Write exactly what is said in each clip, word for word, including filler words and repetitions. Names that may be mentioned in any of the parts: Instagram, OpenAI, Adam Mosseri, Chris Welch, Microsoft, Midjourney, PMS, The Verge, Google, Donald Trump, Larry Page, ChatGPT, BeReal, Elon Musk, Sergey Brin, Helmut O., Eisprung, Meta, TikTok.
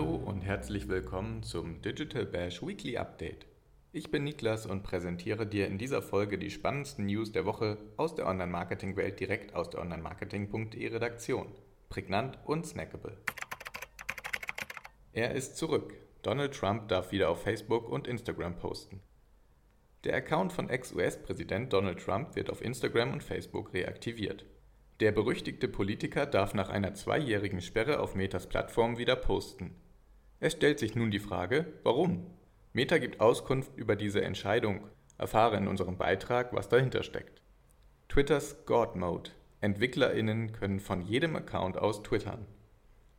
Hallo und herzlich willkommen zum Digital Bash Weekly Update. Ich bin Niklas und präsentiere dir in dieser Folge die spannendsten News der Woche aus der Online-Marketing-Welt direkt aus der onlinemarketing.de Redaktion. Prägnant und snackable. Er ist zurück. Donald Trump darf wieder auf Facebook und Instagram posten. Der Account von Ex-U S-Präsident Donald Trump wird auf Instagram und Facebook reaktiviert. Der berüchtigte Politiker darf nach einer zweijährigen Sperre auf Metas Plattform wieder posten. Es stellt sich nun die Frage, warum? Meta gibt Auskunft über diese Entscheidung. Erfahre in unserem Beitrag, was dahinter steckt. Twitters God Mode. EntwicklerInnen können von jedem Account aus twittern.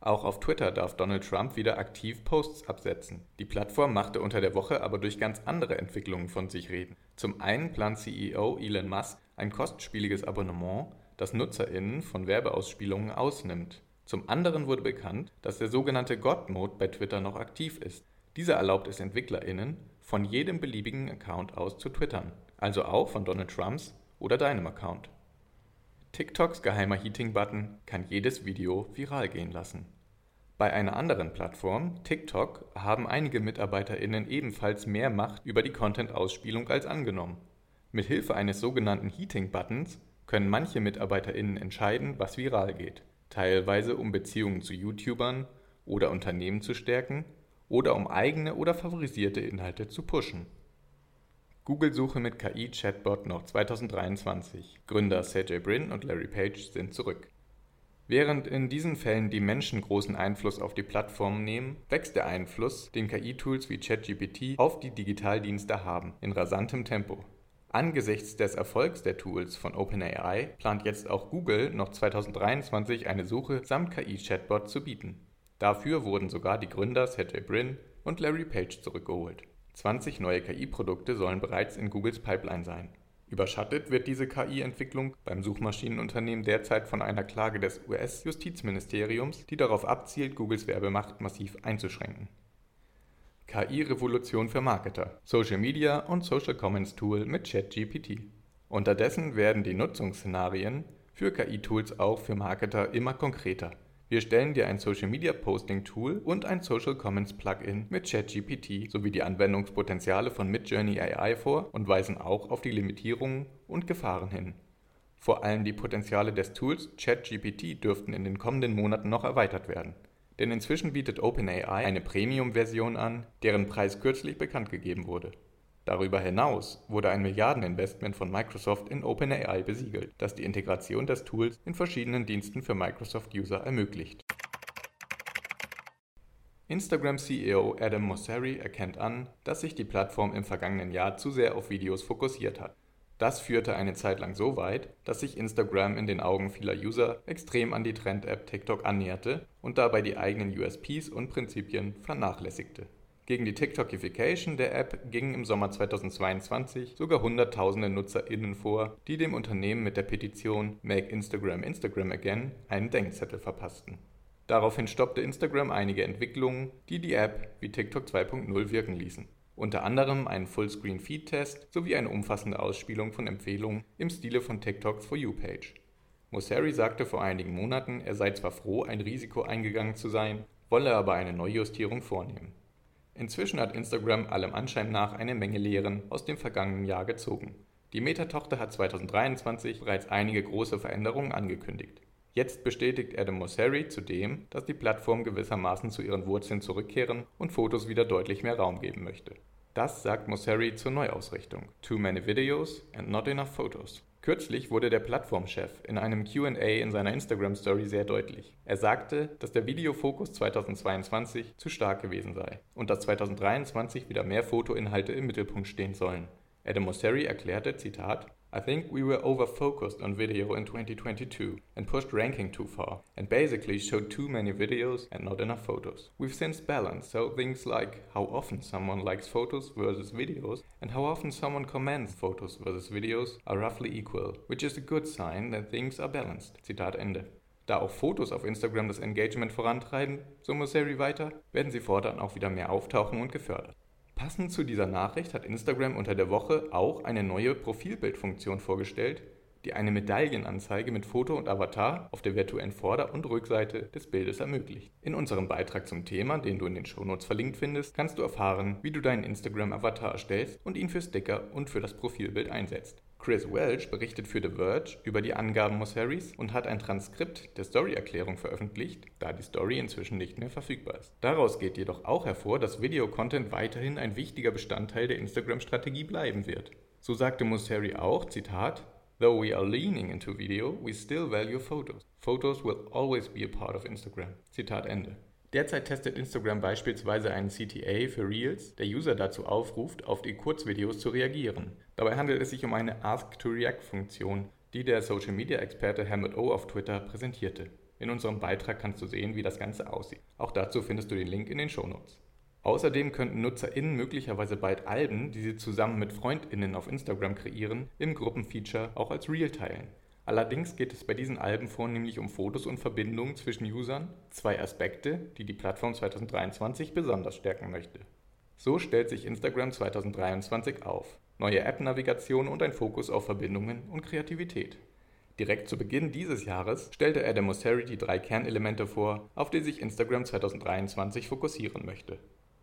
Auch auf Twitter darf Donald Trump wieder aktiv Posts absetzen. Die Plattform machte unter der Woche aber durch ganz andere Entwicklungen von sich reden. Zum einen plant C E O Elon Musk ein kostspieliges Abonnement, das NutzerInnen von Werbeausspielungen ausnimmt. Zum anderen wurde bekannt, dass der sogenannte God-Mode bei Twitter noch aktiv ist. Dieser erlaubt es EntwicklerInnen, von jedem beliebigen Account aus zu twittern, also auch von Donald Trumps oder deinem Account. TikToks geheimer Heating-Button kann jedes Video viral gehen lassen. Bei einer anderen Plattform, TikTok, haben einige MitarbeiterInnen ebenfalls mehr Macht über die Content-Ausspielung als angenommen. Mit Hilfe eines sogenannten Heating-Buttons können manche MitarbeiterInnen entscheiden, was viral geht, teilweise um Beziehungen zu YouTubern oder Unternehmen zu stärken oder um eigene oder favorisierte Inhalte zu pushen. Google-Suche mit K I-Chatbot noch zweitausenddreiundzwanzig. Gründer Sergey Brin und Larry Page sind zurück. Während in diesen Fällen die Menschen großen Einfluss auf die Plattformen nehmen, wächst der Einfluss, den K I-Tools wie ChatGPT auf die Digitaldienste haben, in rasantem Tempo. Angesichts des Erfolgs der Tools von OpenAI plant jetzt auch Google noch zweitausenddreiundzwanzig eine Suche samt K I-Chatbot zu bieten. Dafür wurden sogar die Gründer Sergey Brin und Larry Page zurückgeholt. zwanzig neue K I-Produkte sollen bereits in Googles Pipeline sein. Überschattet wird diese K I-Entwicklung beim Suchmaschinenunternehmen derzeit von einer Klage des U S-Justizministeriums, die darauf abzielt, Googles Werbemacht massiv einzuschränken. K I-Revolution für Marketer, Social Media und Social Commerce Tool mit ChatGPT. Unterdessen werden die Nutzungsszenarien für K I-Tools auch für Marketer immer konkreter. Wir stellen dir ein Social-Media-Posting-Tool und ein Social-Commerce-Plugin mit ChatGPT sowie die Anwendungspotenziale von Midjourney A I vor und weisen auch auf die Limitierungen und Gefahren hin. Vor allem die Potenziale des Tools ChatGPT dürften in den kommenden Monaten noch erweitert werden. Denn inzwischen bietet OpenAI eine Premium-Version an, deren Preis kürzlich bekannt gegeben wurde. Darüber hinaus wurde ein Milliardeninvestment von Microsoft in OpenAI besiegelt, das die Integration des Tools in verschiedenen Diensten für Microsoft-User ermöglicht. Instagram-C E O Adam Mosseri erkennt an, dass sich die Plattform im vergangenen Jahr zu sehr auf Videos fokussiert hat. Das führte eine Zeit lang so weit, dass sich Instagram in den Augen vieler User extrem an die Trend-App TikTok annäherte und dabei die eigenen U S Ps und Prinzipien vernachlässigte. Gegen die TikTokification der App gingen im Sommer zweitausendzweiundzwanzig sogar hunderttausende NutzerInnen vor, die dem Unternehmen mit der Petition Make Instagram Instagram Again einen Denkzettel verpassten. Daraufhin stoppte Instagram einige Entwicklungen, die die App wie TikTok zwei Punkt null wirken ließen. Unter anderem einen Fullscreen-Feed-Test sowie eine umfassende Ausspielung von Empfehlungen im Stile von TikToks For You-Page. Mosseri sagte vor einigen Monaten, er sei zwar froh, ein Risiko eingegangen zu sein, wolle aber eine Neujustierung vornehmen. Inzwischen hat Instagram allem Anschein nach eine Menge Lehren aus dem vergangenen Jahr gezogen. Die Meta-Tochter hat zweitausenddreiundzwanzig bereits einige große Veränderungen angekündigt. Jetzt bestätigt Adam Mosseri zudem, dass die Plattform gewissermaßen zu ihren Wurzeln zurückkehren und Fotos wieder deutlich mehr Raum geben möchte. Das sagt Mosseri zur Neuausrichtung. Too many videos and not enough photos. Kürzlich wurde der Plattformchef in einem Q und A in seiner Instagram-Story sehr deutlich. Er sagte, dass der Videofokus zweitausendzweiundzwanzig zu stark gewesen sei und dass zweitausenddreiundzwanzig wieder mehr Fotoinhalte im Mittelpunkt stehen sollen. Adam Mosseri erklärte, Zitat, I think we were overfocused on video in twenty twenty-two and pushed ranking too far and basically showed too many videos and not enough photos. We've since balanced, so things like how often someone likes photos versus videos and how often someone comments photos versus videos are roughly equal, which is a good sign that things are balanced. Zitat Ende. Da auch Fotos auf Instagram das Engagement vorantreiben, so Mosseri weiter, werden sie fortan auch wieder mehr auftauchen und gefördert. Passend zu dieser Nachricht hat Instagram unter der Woche auch eine neue Profilbildfunktion vorgestellt, die eine Medaillenanzeige mit Foto und Avatar auf der virtuellen Vorder- und Rückseite des Bildes ermöglicht. In unserem Beitrag zum Thema, den du in den Shownotes verlinkt findest, kannst du erfahren, wie du deinen Instagram-Avatar erstellst und ihn für Sticker und für das Profilbild einsetzt. Chris Welch berichtet für The Verge über die Angaben Mosseris und hat ein Transkript der Story-Erklärung veröffentlicht, da die Story inzwischen nicht mehr verfügbar ist. Daraus geht jedoch auch hervor, dass Video-Content weiterhin ein wichtiger Bestandteil der Instagram-Strategie bleiben wird. So sagte Mosseri auch, Zitat, "Though we are leaning into video, we still value photos. Photos will always be a part of Instagram." Zitat Ende. Derzeit testet Instagram beispielsweise einen C T A für Reels, der User dazu aufruft, auf die Kurzvideos zu reagieren. Dabei handelt es sich um eine Ask-to-React-Funktion, die der Social-Media-Experte Helmut O. auf Twitter präsentierte. In unserem Beitrag kannst du sehen, wie das Ganze aussieht. Auch dazu findest du den Link in den Shownotes. Außerdem könnten NutzerInnen möglicherweise bald Alben, die sie zusammen mit FreundInnen auf Instagram kreieren, im Gruppenfeature auch als Reel teilen. Allerdings geht es bei diesen Alben vornehmlich um Fotos und Verbindungen zwischen Usern, zwei Aspekte, die die Plattform zwanzig dreiundzwanzig besonders stärken möchte. So stellt sich Instagram zwanzig dreiundzwanzig auf. Neue App-Navigation und ein Fokus auf Verbindungen und Kreativität. Direkt zu Beginn dieses Jahres stellte Adam Mosseri die drei Kernelemente vor, auf die sich Instagram zwanzig dreiundzwanzig fokussieren möchte.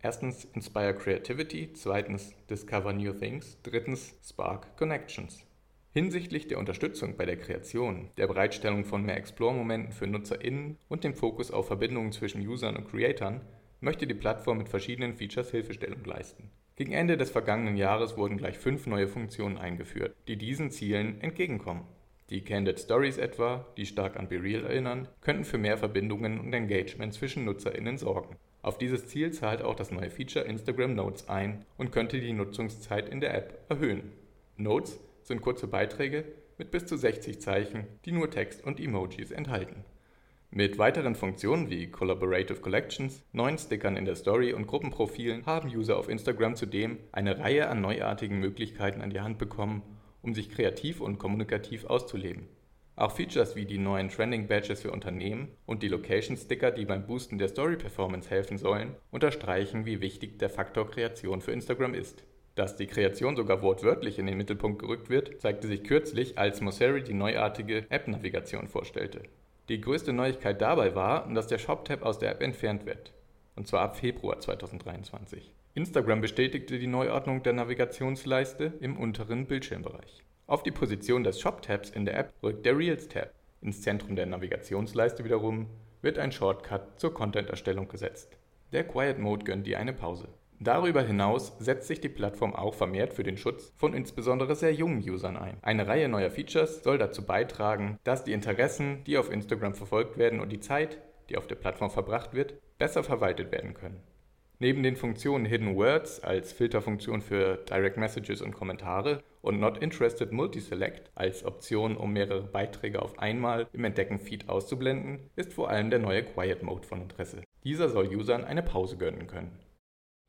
Erstens Inspire Creativity, zweitens Discover New Things, drittens Spark Connections. Hinsichtlich der Unterstützung bei der Kreation, der Bereitstellung von mehr Explore-Momenten für NutzerInnen und dem Fokus auf Verbindungen zwischen Usern und Creatern möchte die Plattform mit verschiedenen Features Hilfestellung leisten. Gegen Ende des vergangenen Jahres wurden gleich fünf neue Funktionen eingeführt, die diesen Zielen entgegenkommen. Die Candid Stories etwa, die stark an BeReal erinnern, könnten für mehr Verbindungen und Engagement zwischen NutzerInnen sorgen. Auf dieses Ziel zahlt auch das neue Feature Instagram Notes ein und könnte die Nutzungszeit in der App erhöhen. Notes sind kurze Beiträge mit bis zu sechzig Zeichen, die nur Text und Emojis enthalten. Mit weiteren Funktionen wie Collaborative Collections, neuen Stickern in der Story und Gruppenprofilen haben User auf Instagram zudem eine Reihe an neuartigen Möglichkeiten an die Hand bekommen, um sich kreativ und kommunikativ auszuleben. Auch Features wie die neuen Trending-Badges für Unternehmen und die Location-Sticker, die beim Boosten der Story-Performance helfen sollen, unterstreichen, wie wichtig der Faktor Kreation für Instagram ist. Dass die Kreation sogar wortwörtlich in den Mittelpunkt gerückt wird, zeigte sich kürzlich, als Mosseri die neuartige App-Navigation vorstellte. Die größte Neuigkeit dabei war, dass der Shop-Tab aus der App entfernt wird, und zwar ab Februar zwanzig dreiundzwanzig. Instagram bestätigte die Neuordnung der Navigationsleiste im unteren Bildschirmbereich. Auf die Position des Shop-Tabs in der App rückt der Reels-Tab. Ins Zentrum der Navigationsleiste wiederum wird ein Shortcut zur Content-Erstellung gesetzt. Der Quiet Mode gönnt dir eine Pause. Darüber hinaus setzt sich die Plattform auch vermehrt für den Schutz von insbesondere sehr jungen Usern ein. Eine Reihe neuer Features soll dazu beitragen, dass die Interessen, die auf Instagram verfolgt werden und die Zeit, die auf der Plattform verbracht wird, besser verwaltet werden können. Neben den Funktionen Hidden Words als Filterfunktion für Direct Messages und Kommentare und Not Interested Multiselect als Option, um mehrere Beiträge auf einmal im Entdecken-Feed auszublenden, ist vor allem der neue Quiet Mode von Interesse. Dieser soll Usern eine Pause gönnen können.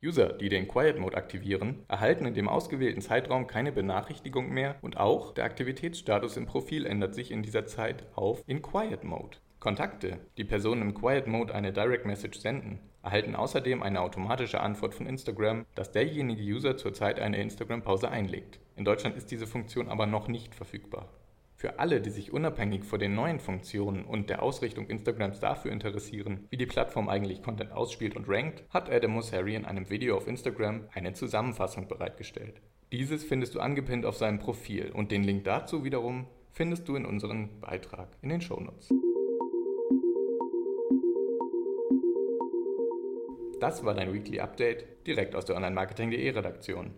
User, die den Quiet Mode aktivieren, erhalten in dem ausgewählten Zeitraum keine Benachrichtigung mehr und auch der Aktivitätsstatus im Profil ändert sich in dieser Zeit auf in Quiet Mode. Kontakte, die Personen im Quiet Mode eine Direct Message senden, erhalten außerdem eine automatische Antwort von Instagram, dass derjenige User zurzeit eine Instagram-Pause einlegt. In Deutschland ist diese Funktion aber noch nicht verfügbar. Für alle, die sich unabhängig von den neuen Funktionen und der Ausrichtung Instagrams dafür interessieren, wie die Plattform eigentlich Content ausspielt und rankt, hat Adam Mosseri in einem Video auf Instagram eine Zusammenfassung bereitgestellt. Dieses findest du angepinnt auf seinem Profil und den Link dazu wiederum findest du in unserem Beitrag in den Shownotes. Das war dein Weekly Update direkt aus der Online-Marketing.de Redaktion.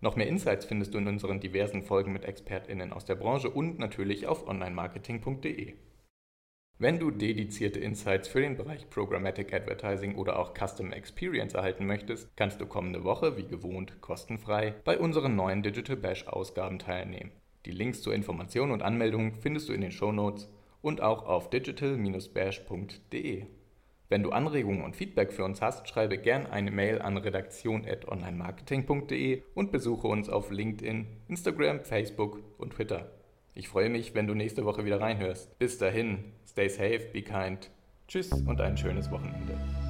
Noch mehr Insights findest du in unseren diversen Folgen mit ExpertInnen aus der Branche und natürlich auf onlinemarketing punkt de. Wenn du dedizierte Insights für den Bereich Programmatic Advertising oder auch Custom Experience erhalten möchtest, kannst du kommende Woche, wie gewohnt, kostenfrei bei unseren neuen Digital Bash Ausgaben teilnehmen. Die Links zur Information und Anmeldung findest du in den Shownotes und auch auf digital dash bash punkt de. Wenn du Anregungen und Feedback für uns hast, schreibe gern eine Mail an redaktion at onlinemarketing punkt de und besuche uns auf LinkedIn, Instagram, Facebook und Twitter. Ich freue mich, wenn du nächste Woche wieder reinhörst. Bis dahin, stay safe, be kind. Tschüss und ein schönes Wochenende.